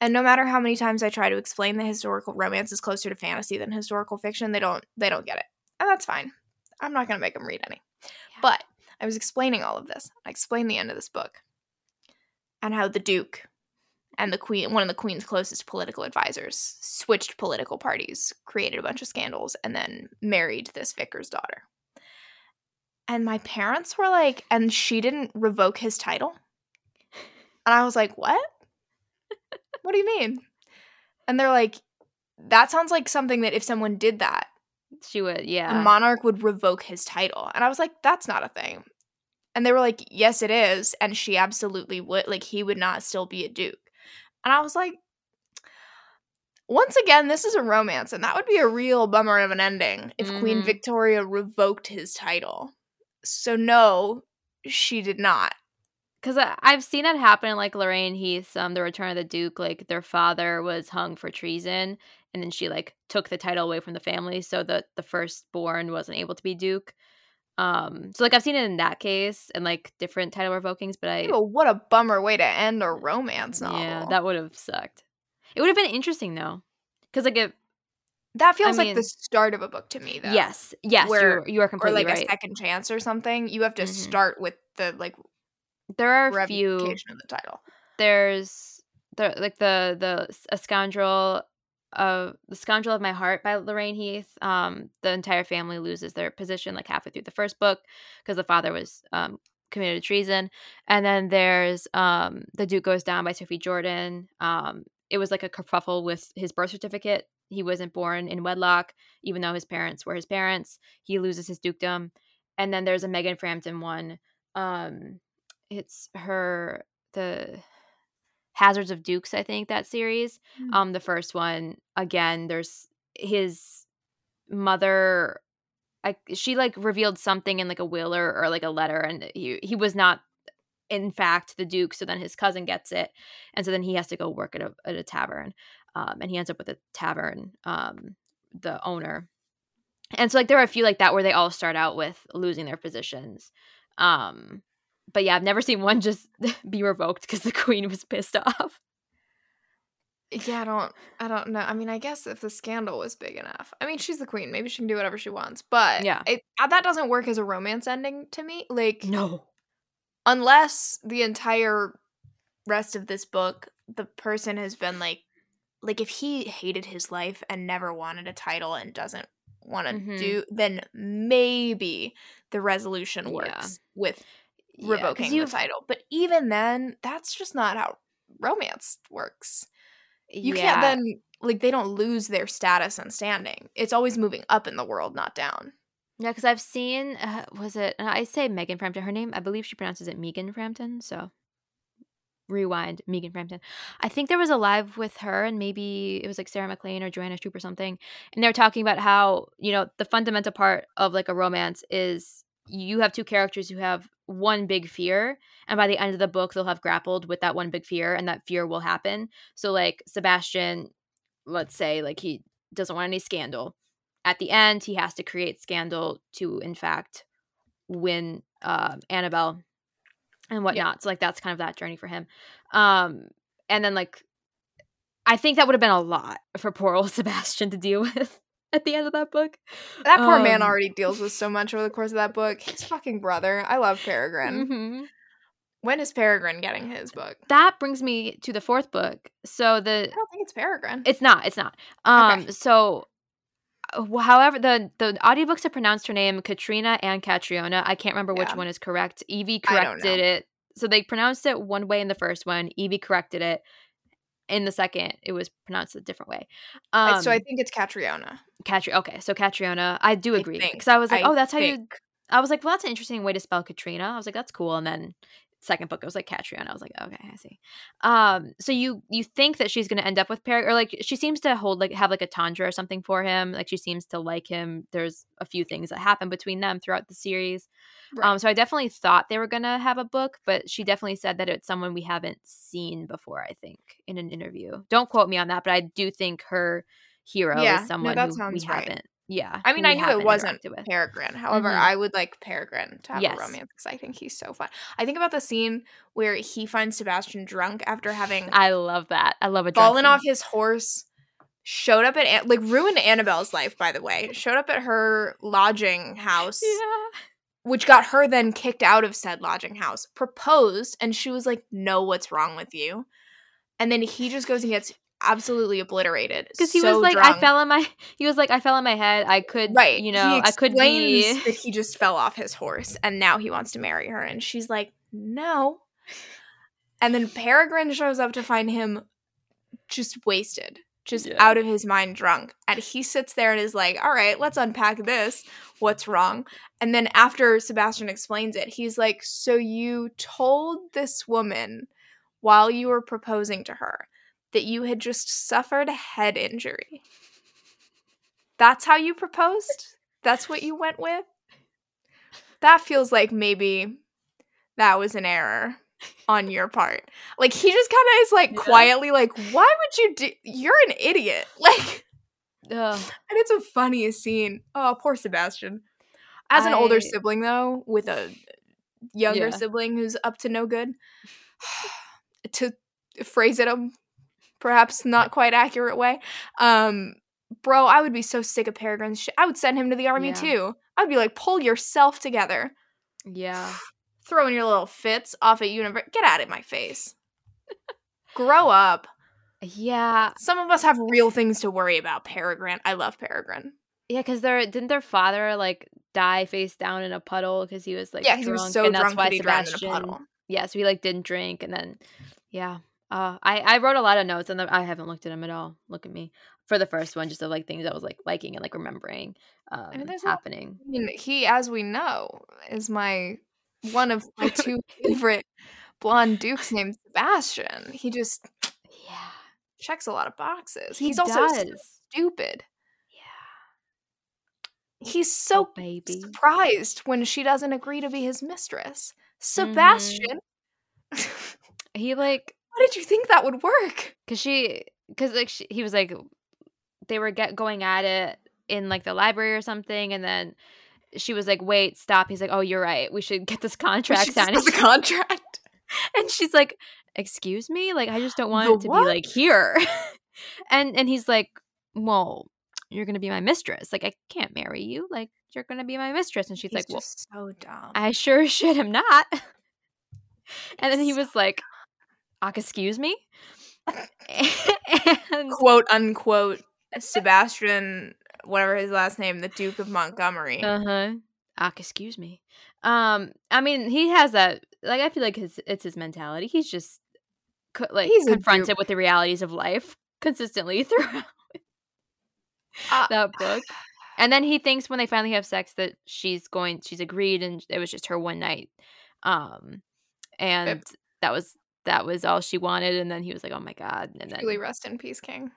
And no matter how many times I try to explain that historical romance is closer to fantasy than historical fiction, they don't they don't get it. And that's fine. I'm not going to make them read any. Yeah. But I was explaining all of this. I explained the end of this book and how the Duke and the Queen, one of the Queen's closest political advisors, switched political parties, created a bunch of scandals, and then married this vicar's daughter. And my parents were like, and she didn't revoke his title? And I was like, what? What do you mean? And they're like, that sounds like something that if someone did that, she would, yeah. a monarch would revoke his title. And I was like, that's not a thing. And they were like, yes, it is. And she absolutely would. Like, he would not still be a duke. And I was like, once again, this is a romance, and that would be a real bummer of an ending if mm-hmm. Queen Victoria revoked his title. So no, she did not. Because I've seen that happen in, like, Lorraine Heath, um, The Return of the Duke. Like, their father was hung for treason, and then she like took the title away from the family so that the firstborn wasn't able to be Duke. Um, so like I've seen it in that case and like different title revokings, but I Ew, what a bummer way to end a romance novel. Yeah, that would have sucked. It would have been interesting though, because like it. That feels I mean, like the start of a book to me, though. Yes, yes, Where, you are completely right. Or like right. a second chance or something. You have to mm-hmm. start with the like. There are a few revocation of the title. There's the like the the a scoundrel of the scoundrel of my heart by Lorraine Heath. Um, the entire family loses their position like halfway through the first book because the father was um committed treason, and then there's um The Duke Goes Down by Sophie Jordan. Um, it was like a kerfuffle with his birth certificate. He wasn't born in wedlock, even though his parents were his parents. He loses his dukedom. And then there's a Megan Frampton one. Um, it's her, the Hazards of Dukes, I think, that series. Mm-hmm. Um, the first one, again, there's his mother. I, she, like, revealed something in, like, a will or, or like, a letter. And he, he was not, in fact, the Duke. So then his cousin gets it. And so then he has to go work at a, at a tavern. Um, and he ends up with a tavern, um, the owner. And so, like, there are a few like that where they all start out with losing their positions. Um, but, yeah, I've never seen one just be revoked because the queen was pissed off. Yeah, I don't I don't know. I mean, I guess if the scandal was big enough. I mean, she's the queen. Maybe she can do whatever she wants. But yeah. it, that doesn't work as a romance ending to me. Like, no. Unless the entire rest of this book, the person has been, like, Like, if he hated his life and never wanted a title and doesn't want to mm-hmm. do, then maybe the resolution works yeah. with revoking yeah, the title. But even then, that's just not how romance works. You yeah. can't then, like, they don't lose their status and standing. It's always moving up in the world, not down. Yeah, because I've seen, uh, was it, I say Megan Frampton, her name, I believe she pronounces it Megan Frampton, so. Rewind, Megan Frampton. I think there was a live with her and maybe it was like Sarah McLean or Joanna Troop or something. And they're talking about how, you know, the fundamental part of like a romance is you have two characters who have one big fear. And by the end of the book, they'll have grappled with that one big fear and that fear will happen. So like Sebastian, let's say like he doesn't want any scandal. At the end, he has to create scandal to, in fact, win uh, Annabelle. And whatnot. Yeah. So, like, that's kind of that journey for him. Um, and then, like, I think that would have been a lot for poor old Sebastian to deal with at the end of that book. That poor um, man already deals with so much over the course of that book. His fucking brother. I love Peregrine. Mm-hmm. When is Peregrine getting his book? That brings me to the fourth book. So, the. I don't think it's Peregrine. It's not. It's not. Um, okay. So. However, the, the audiobooks have pronounced her name Katrina and Catriona. I can't remember yeah. which one is correct. Evie corrected it. So they pronounced it one way in the first one. Evie corrected it in the second. It was pronounced a different way. Um, so I think it's Catriona. Catri- okay, so Catriona. I do agree. Because I, I was like, I oh, that's think. how you – I was like, well, that's an interesting way to spell Katrina. I was like, that's cool. And then second book, it was like Catriona. I was like, okay, I see. Um, so you you think that she's going to end up with Perry, or like she seems to hold like have like a tundra or something for him. Like she seems to like him. There's a few things that happen between them throughout the series. Right. Um, so I definitely thought they were going to have a book, but she definitely said that it's someone we haven't seen before. I think in an interview. Don't quote me on that, but I do think her hero yeah, is someone no, that who sounds we right. haven't. Yeah. I mean, I knew it wasn't Peregrine. However, mm-hmm. I would like Peregrine to have yes. a romance because I think he's so fun. I think about the scene where he finds Sebastian drunk after having I love that. I love it. Fallen off his horse, showed up at like ruined Annabelle's life, by the way. Showed up at her lodging house. Yeah. Which got her then kicked out of said lodging house. Proposed, and she was like, "No, what's wrong with you?" And then he just goes and gets absolutely obliterated because he so was like drunk. I fell in my he was like I fell in my head I could right you know I could be that he just fell off his horse and now he wants to marry her and she's like no, and then Peregrine shows up to find him just wasted just yeah. out of his mind drunk, and he sits there and is like, all right, let's unpack this, what's wrong? And then after Sebastian explains it, he's like, so you told this woman while you were proposing to her that you had just suffered a head injury. That's how you proposed? That's what you went with? That feels like maybe that was an error on your part. Like, he just kind of is, like, yeah. quietly, like, why would you do... You're an idiot. Like, Ugh. And it's a funny scene. Oh, poor Sebastian. As an I... older sibling, though, with a younger yeah. sibling who's up to no good, to phrase it a perhaps not quite accurate way, um, bro, I would be so sick of Peregrine's shit. I would send him to the army, yeah. too. I would be like, pull yourself together. Yeah. Throwing your little fits off at universe. Get out of my face. Grow up. Yeah. Some of us have real things to worry about, Peregrine. I love Peregrine. Yeah, because their didn't their father, like, die face down in a puddle because he was, like, yeah, drunk? He was so and drunk that's why Sebastian, in a puddle. Yeah, so he, like, didn't drink. And then, yeah. Uh, I, I wrote a lot of notes, and I haven't looked at them at all. Look at me. For the first one, just of, like, things I was, like, liking and, like, remembering um, I mean, happening. Not, I mean, he, as we know, is my one of my two favorite blonde dukes named Sebastian. He just yeah checks a lot of boxes. He He's does. also so stupid. Yeah. He's so oh, baby. surprised when she doesn't agree to be his mistress. Sebastian. Mm. He, like... Why did you think that would work? Because she... Because, like, she, he was, like... They were get going at it in, like, the library or something, and then she was like, wait, stop. He's like, oh, you're right. We should get this contract signed. The contract. And she's like, excuse me? Like, I just don't want the it to what? be, like, here. and and he's like, well, you're going to be my mistress. Like, I can't marry you. Like, you're going to be my mistress. And she's he's like, well, so dumb. I sure shit am not. and he's then he was so like, ah, excuse me? and- Quote, unquote. Sebastian, whatever his last name, the Duke of Montgomery. Uh-huh. Ah, excuse me. Um, I mean, he has that, like, I feel like his, it's his mentality. He's just, co- like, He's confronted with the realities of life consistently throughout uh, that book. And then he thinks when they finally have sex that she's going, she's agreed, and it was just her one night. Um, and it, that was, that was all she wanted. And then he was like, oh my God. And then, really, rest in peace, King.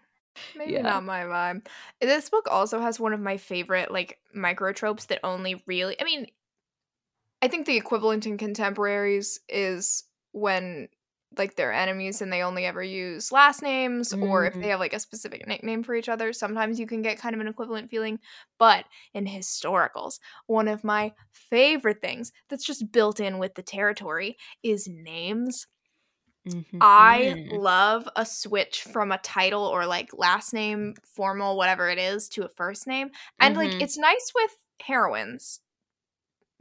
Maybe yeah. not my vibe. This book also has one of my favorite, like, micro tropes that only really, I mean, I think the equivalent in contemporaries is when, like, they're enemies and they only ever use last names, mm-hmm. or if they have, like, a specific nickname for each other, sometimes you can get kind of an equivalent feeling. But in historicals, one of my favorite things that's just built in with the territory is names. Mm-hmm. I love a switch from a title or, like, last name, formal, whatever it is, to a first name. And, mm-hmm. like, it's nice with heroines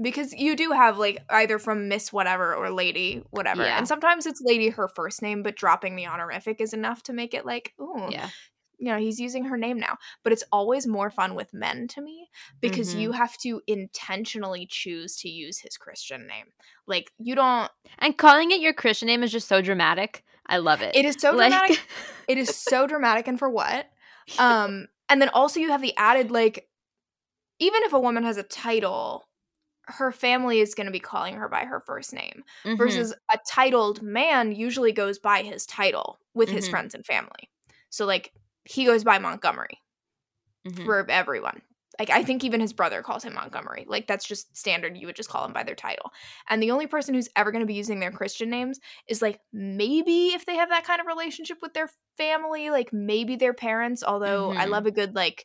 because you do have, like, either from Miss whatever or Lady whatever. Yeah. And sometimes it's Lady her first name, but dropping the honorific is enough to make it, like, ooh, yeah. you know, he's using her name now. But it's always more fun with men to me because mm-hmm. you have to intentionally choose to use his Christian name. Like, you don't... And calling it your Christian name is just so dramatic. I love it. It is so like... dramatic. It is so dramatic, and for what? Um, and then also you have the added, like, even if a woman has a title, her family is going to be calling her by her first name. Mm-hmm. Versus a titled man usually goes by his title with mm-hmm. his friends and family. So, like... He goes by Montgomery mm-hmm. for everyone. Like, I think even his brother calls him Montgomery. Like, that's just standard. You would just call him by their title. And the only person who's ever going to be using their Christian names is, like, maybe if they have that kind of relationship with their family, like, maybe their parents. Although mm-hmm. I love a good, like,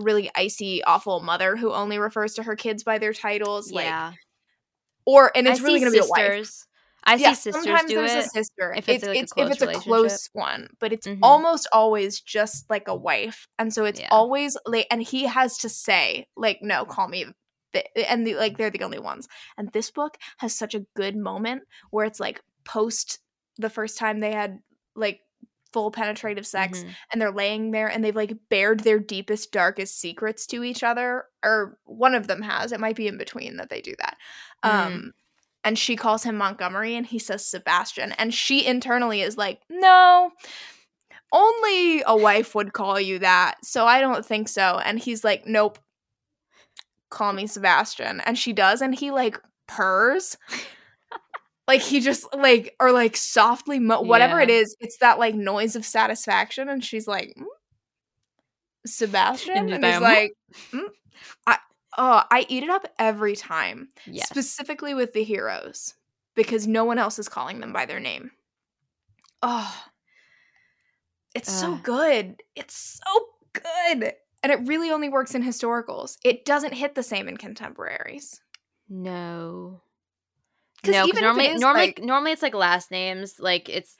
really icy, awful mother who only refers to her kids by their titles. Yeah. Like, or, and it's I really going to be a wife. I yeah, see sisters sometimes do there's it. A sister. If it's, it's, like, it's, a, close if it's a close one, but it's mm-hmm. almost always just like a wife, and so it's yeah. always like, and he has to say, like, no, call me, and the, like, they're the only ones. And this book has such a good moment where it's like post the first time they had, like, full penetrative sex, mm-hmm. and they're laying there and they've, like, bared their deepest, darkest secrets to each other, or one of them has. It might be in between that they do that. Mm-hmm. Um, And she calls him Montgomery, and he says Sebastian. And she internally is like, no, only a wife would call you that, so I don't think so. And he's like, nope, call me Sebastian. And she does, and he, like, purrs. Like, he just, like, or, like, softly, mo- whatever yeah. it is, it's that, like, noise of satisfaction. And she's like, mm? Sebastian? And he's like, mm? I. Oh, I eat it up every time, yes. specifically with the heroes, because no one else is calling them by their name. Oh, it's uh. so good. It's so good. And it really only works in historicals. It doesn't hit the same in contemporaries. No. Cause no, because normally, it normally, like, normally it's like last names. Like it's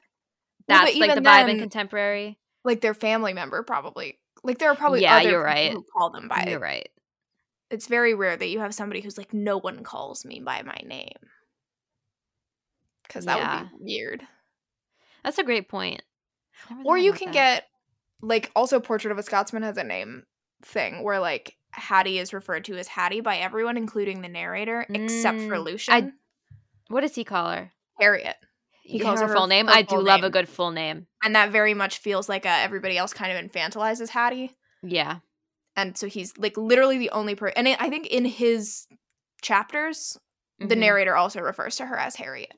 that's well, like the vibe then, in contemporary. Like their family member, probably. Like there are probably yeah, other you're people right. who call them by. You're it. right. It's very rare that you have somebody who's like, no one calls me by my name. Because that yeah. would be weird. That's a great point. Or you can that. get, like, also Portrait of a Scotsman has a name thing where, like, Hattie is referred to as Hattie by everyone, including the narrator, mm, except for Lucian. I, what does he call her? Harriet. He calls her, her full name? Her I full do name. love a good full name. And that very much feels like a, everybody else kind of infantilizes Hattie. Yeah. And so he's, like, literally the only person. And I think in his chapters, mm-hmm. the narrator also refers to her as Harriet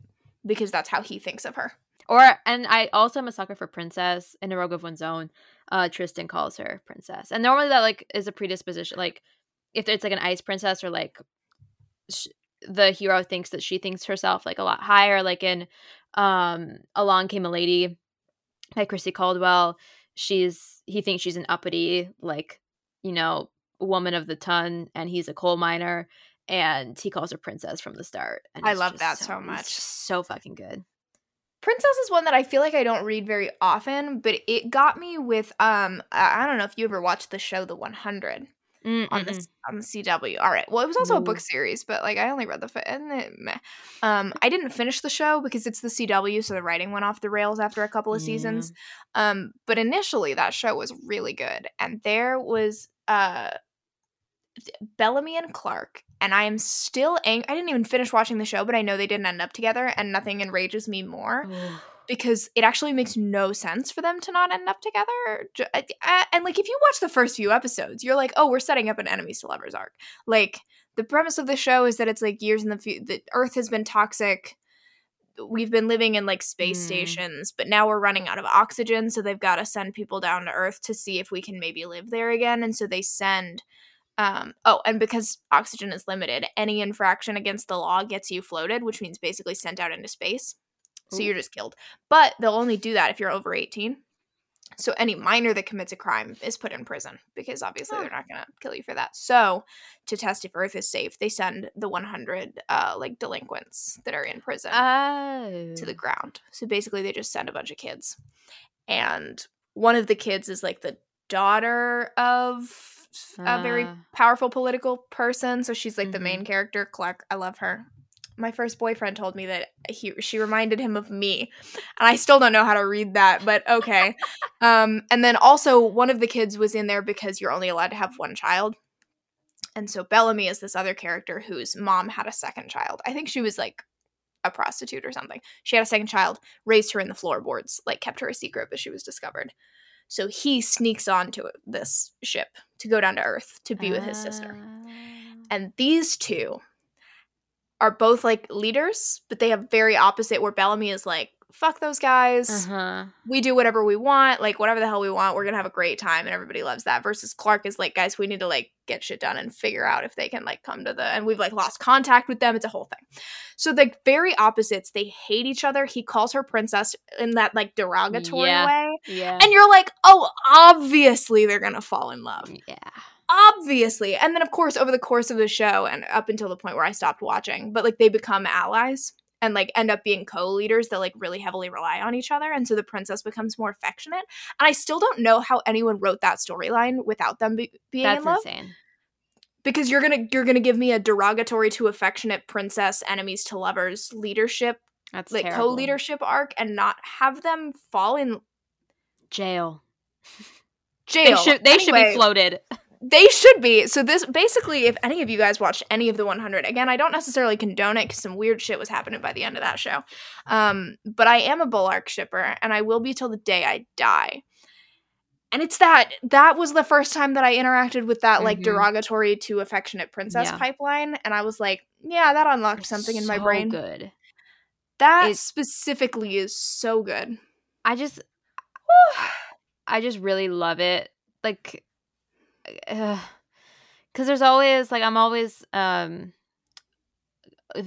because that's how he thinks of her. Or, and I also am a sucker for Princess. In A Rogue of One's Own, uh, Tristan calls her Princess. And normally that, like, is a predisposition. Like, if it's, like, an ice princess or, like, sh- the hero thinks that she thinks herself, like, a lot higher. Like in um, Along Came a Lady by Christy Caldwell, she's, he thinks she's an uppity, like, you know, woman of the ton, and he's a coal miner. And he calls her Princess from the start. And I love that so, so much. It's so fucking good. Princess is one that I feel like I don't read very often, but it got me with, um, I don't know if you ever watched the show The one hundred Mm-mm. on the on the C W. All right. Well, it was also Ooh. a book series, but, like, I only read the fi- – and it, meh. Um, I didn't finish the show because it's the C W, so the writing went off the rails after a couple of yeah. seasons. Um, but initially that show was really good, and there was uh, Bellamy and Clark. And I am still angry. I didn't even finish watching the show, but I know they didn't end up together, and nothing enrages me more because it actually makes no sense for them to not end up together. And, like, if you watch the first few episodes, you're like, oh, we're setting up an enemies to lovers arc. Like, the premise of the show is that it's, like, years in the future, the Earth has been toxic. We've been living in, like, space mm. stations, but now we're running out of oxygen, so they've got to send people down to Earth to see if we can maybe live there again. And so they send... Um, oh, and because oxygen is limited, any infraction against the law gets you floated, which means basically sent out into space. So Ooh. you're just killed. But they'll only do that if you're over eighteen. So any minor that commits a crime is put in prison because obviously oh. they're not going to kill you for that. So to test if Earth is safe, they send the one hundred uh, like delinquents that are in prison oh. to the ground. So basically they just send a bunch of kids. And one of the kids is, like, the daughter of... a very powerful political person, so she's, like, mm-hmm. the main character. Clark, I love her. My first boyfriend told me that he she reminded him of me, and I still don't know how to read that, but okay. um, and then also one of the kids was in there because you're only allowed to have one child, and so Bellamy is this other character whose mom had a second child. I think she was, like, a prostitute or something. She had a second child, raised her in the floorboards, like, kept her a secret, but she was discovered. So he sneaks onto this ship to go down to Earth to be with his sister. And these two are both, like, leaders, but they have very opposite, where Bellamy is like, fuck those guys. Uh-huh. We do whatever we want. Like, whatever the hell we want. We're going to have a great time. And everybody loves that. Versus Clark is like, guys, we need to, like, get shit done and figure out if they can, like, come to the – and we've, like, lost contact with them. It's a whole thing. So, like, very opposites. They hate each other. He calls her Princess in that, like, derogatory yeah. way. Yeah. And you're like, oh, obviously they're going to fall in love. Yeah. Obviously. And then, of course, over the course of the show and up until the point where I stopped watching, but, like, they become allies. And, like, end up being co-leaders that, like, really heavily rely on each other. And so the princess becomes more affectionate. And I still don't know how anyone wrote that storyline without them be- being That's in love. That's insane. Because you're gonna you're gonna give me a derogatory to affectionate princess, enemies to lovers leadership, That's like terrible. co-leadership arc, and not have them fall in jail. Jail. They should, they anyway. should be floated. They should be. So this basically, if any of you guys watched any of the one hundred, again, I don't necessarily condone it because some weird shit was happening by the end of that show. Um, but I am a Bellarke shipper, and I will be till the day I die. And it's that that was the first time that I interacted with that, like, mm-hmm. derogatory to affectionate princess yeah. pipeline, and I was like, yeah, that unlocked it's something so in my brain. Good. That it's- specifically is so good. I just, I just really love it. Like. Because there's always, like, I'm always um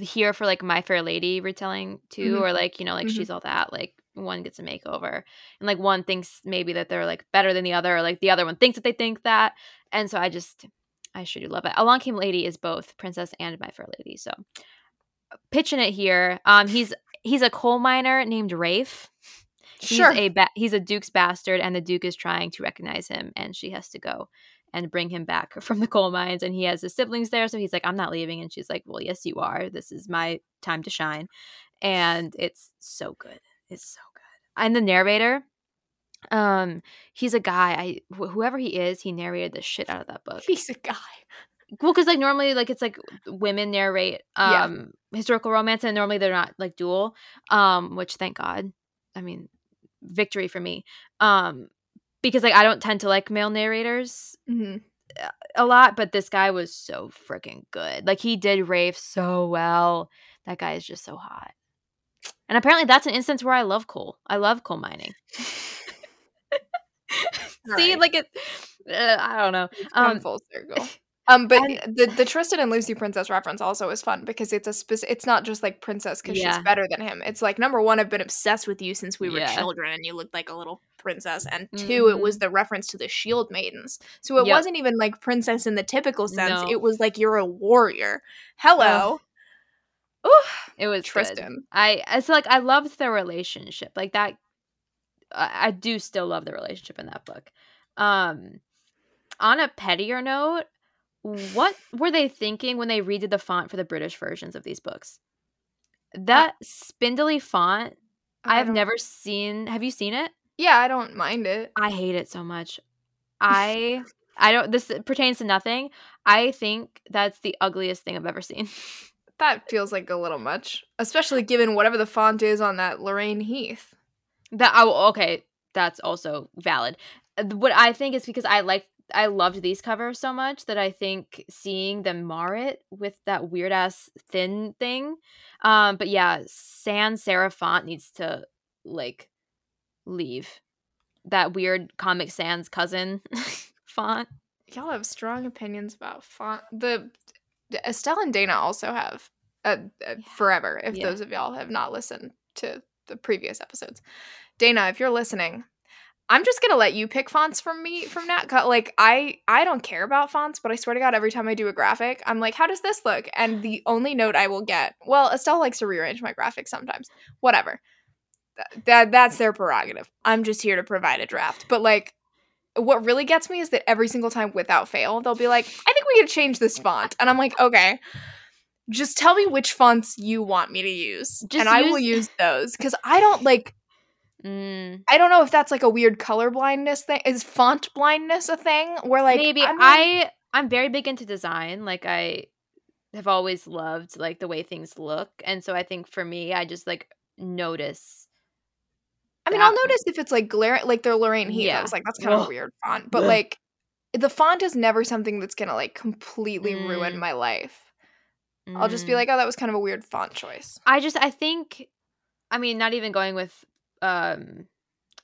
here for, like, My Fair Lady retelling too, mm-hmm. or, like, you know, like, mm-hmm. She's All That, like, one gets a makeover, and like one thinks maybe that they're like better than the other, or like the other one thinks that they think that. And so I just, I sure do love it. Along Came Lady is both Princess and My Fair Lady, so pitching it here. Um, he's he's a coal miner named Rafe. He's sure. A ba- he's a Duke's bastard, and the Duke is trying to recognize him, and she has to go and bring him back from the coal mines. And he has his siblings there, so he's like, "I'm not leaving," and she's like, "Well, yes, you are. This is my time to shine." And it's so good. It's so good. And the narrator, um, he's a guy. I wh- whoever he is, he narrated the shit out of that book. He's a guy. Well, because like normally, like it's like women narrate um yeah. historical romance, and normally they're not like dual, um, which thank God. I mean, victory for me, um, because like I don't tend to like male narrators mm-hmm. a lot, but this guy was so freaking good. Like he did Rafe so well. That guy is just so hot. And apparently that's an instance where I love coal. I love coal mining. See, right. like it. Uh, I don't know. Um, full circle. Um, but and, the the Tristan and Lucy princess reference also is fun because it's a speci- it's not just like princess because yeah. she's better than him. It's like, number one, I've been obsessed with you since we were yeah. children, and you looked like a little princess. And two, mm-hmm. it was the reference to the Shield Maidens, so it yep. wasn't even like princess in the typical sense. No. It was like, you're a warrior. Hello. Oh. Ooh, it was Tristan. Good. I it's like I loved their relationship. Like that, I, I do still love the relationship in that book. Um, on a pettier note. What were they thinking when they redid the font for the British versions of these books? That I, spindly font, I I've never seen. Have you seen it? Yeah, I don't mind it. I hate it so much. I I don't. This pertains to nothing. I think that's the ugliest thing I've ever seen. That feels like a little much, especially given whatever the font is on that Lorraine Heath. That oh, okay, that's also valid. What I think is because I like. I loved these covers so much that I think seeing them mar it with that weird ass thin thing. Um, but yeah, sans serif font needs to like leave that weird Comic Sans cousin font. Y'all have strong opinions about font. The Estelle and Dana also have uh, uh, yeah. forever. If yeah. those of y'all have not listened to the previous episodes, Dana, if you're listening, I'm just gonna let you pick fonts from me from that. Like I, I don't care about fonts, but I swear to God, every time I do a graphic, I'm like, "How does this look?" And the only note I will get, well, Estelle likes to rearrange my graphics sometimes. Whatever, Th- that that's their prerogative. I'm just here to provide a draft. But like, what really gets me is that every single time, without fail, they'll be like, "I think we could change this font," and I'm like, "Okay, just tell me which fonts you want me to use, just and use- I will use those." Because I don't like. Mm. I don't know if that's like a weird color blindness thing. Is font blindness a thing? Where like maybe I'm I I'm very big into design. Like I have always loved like the way things look, and so I think for me, I just like notice. I mean, I'll notice if it's like glaring, like their Lorraine Heath. Yeah. I was like, that's kind of a weird font, but like the font is never something that's gonna like completely mm. ruin my life. Mm. I'll just be like, oh, that was kind of a weird font choice. I just I think, I mean, not even going with. Um,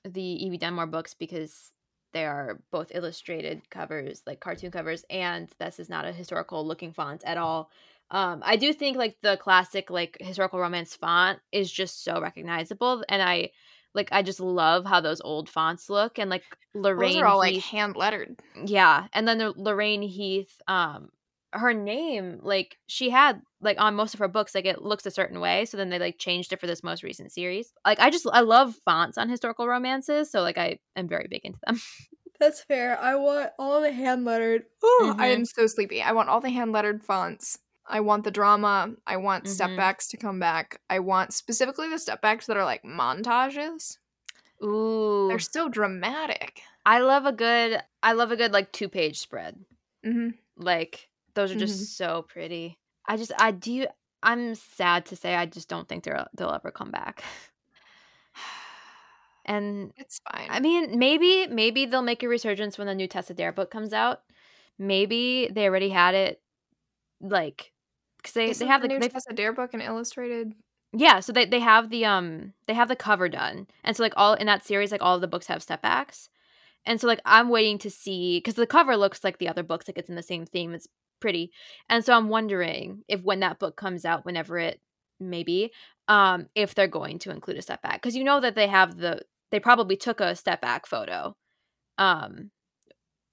the Evie Dunmore books because they are both illustrated covers, like cartoon covers, and this is not a historical looking font at all. Um, I do think like the classic like historical romance font is just so recognizable, and I like I just love how those old fonts look, and like Lorraine Those are all Heath, like hand lettered. Yeah, and then the Lorraine Heath, um, her name like she had. Like on most of her books, like it looks a certain way. So then they like changed it for this most recent series. Like I just I love fonts on historical romances. So like I am very big into them. That's fair. I want all the hand lettered. Oh, mm-hmm. I am so sleepy. I want all the hand lettered fonts. I want the drama. I want mm-hmm. step backs to come back. I want specifically the step backs that are like montages. Ooh, they're so dramatic. I love a good. I love a good like two page spread. Mm-hmm. Like those are just mm-hmm. so pretty. I just, I do, I'm sad to say, I just don't think they'll they'll ever come back. And it's fine. I mean, maybe, maybe they'll make a resurgence when the new Tessa Dare book comes out. Maybe they already had it, like, because they, they have the, the new they, Tessa Dare book and illustrated. Yeah, so they, they have the um they have the cover done, and so like all in that series, like all of the books have step backs, and so like I'm waiting to see because the cover looks like the other books, like it's in the same theme. It's pretty. And so I'm wondering if when that book comes out, whenever it may be, um, if they're going to include a step back. Because you know that they have the, they probably took a step back photo um,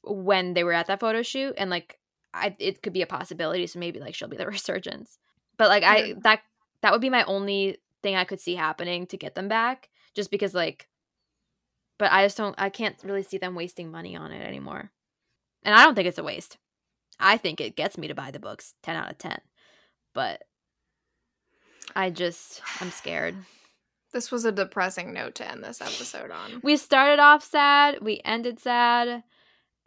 when they were at that photo shoot. And like, I, it could be a possibility. So maybe like she'll be the resurgence. But like, I, that, that would be my only thing I could see happening to get them back. Just because like, but I just don't, I can't really see them wasting money on it anymore. And I don't think it's a waste. I think it gets me to buy the books ten out of ten. But I just, I'm scared. This was a depressing note to end this episode on. We started off sad. We ended sad. And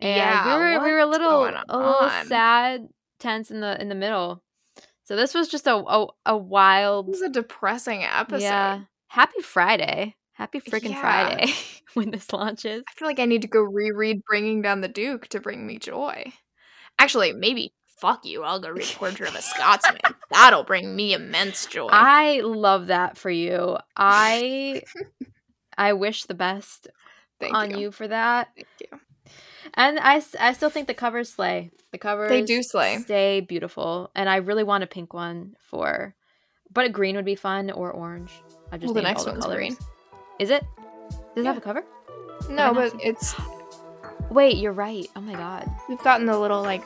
yeah, we were, we were a little, a little sad, tense in the in the middle. So this was just a, a, a wild. It was a depressing episode. Yeah. Happy Friday. Happy freaking yeah. Friday when this launches. I feel like I need to go reread Bringing Down the Duke to bring me joy. Actually, maybe fuck you. I'll go read Portrait of a Scotsman. That'll bring me immense joy. I love that for you. I I wish the best Thank on you. you for that. Thank you. And I, I still think the covers slay. The covers they do slay. Stay beautiful. And I really want a pink one for, but a green would be fun or orange. I just well, the next one's colors. green. Is it? Does it yeah. have a cover? No, but it's... Wait, you're right. Oh my god. We've gotten the little, like,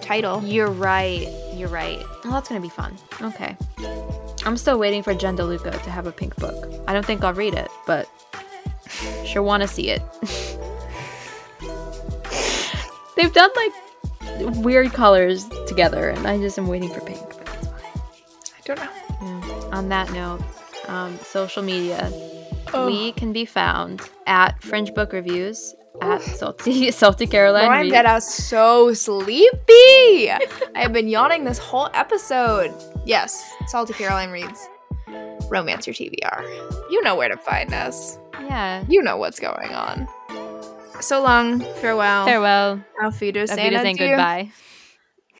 title. You're right. You're right. Well, that's going to be fun. Okay. I'm still waiting for Jen DeLuca to have a pink book. I don't think I'll read it, but sure want to see it. They've done, like, weird colors together, and I just am waiting for pink. But that's fine. I don't know. Yeah. On that note, um, social media... Oh. We can be found at Fringe Book Reviews, at Salty Salty Caroline reads. Lauren got us so sleepy. I've been yawning this whole episode. Yes, Salty Caroline Reads, Romance Your T B R. You know where to find us. Yeah. You know what's going on. So long. Farewell. Farewell. Auf Wiedersehen. Auf Wiedersehen. Goodbye.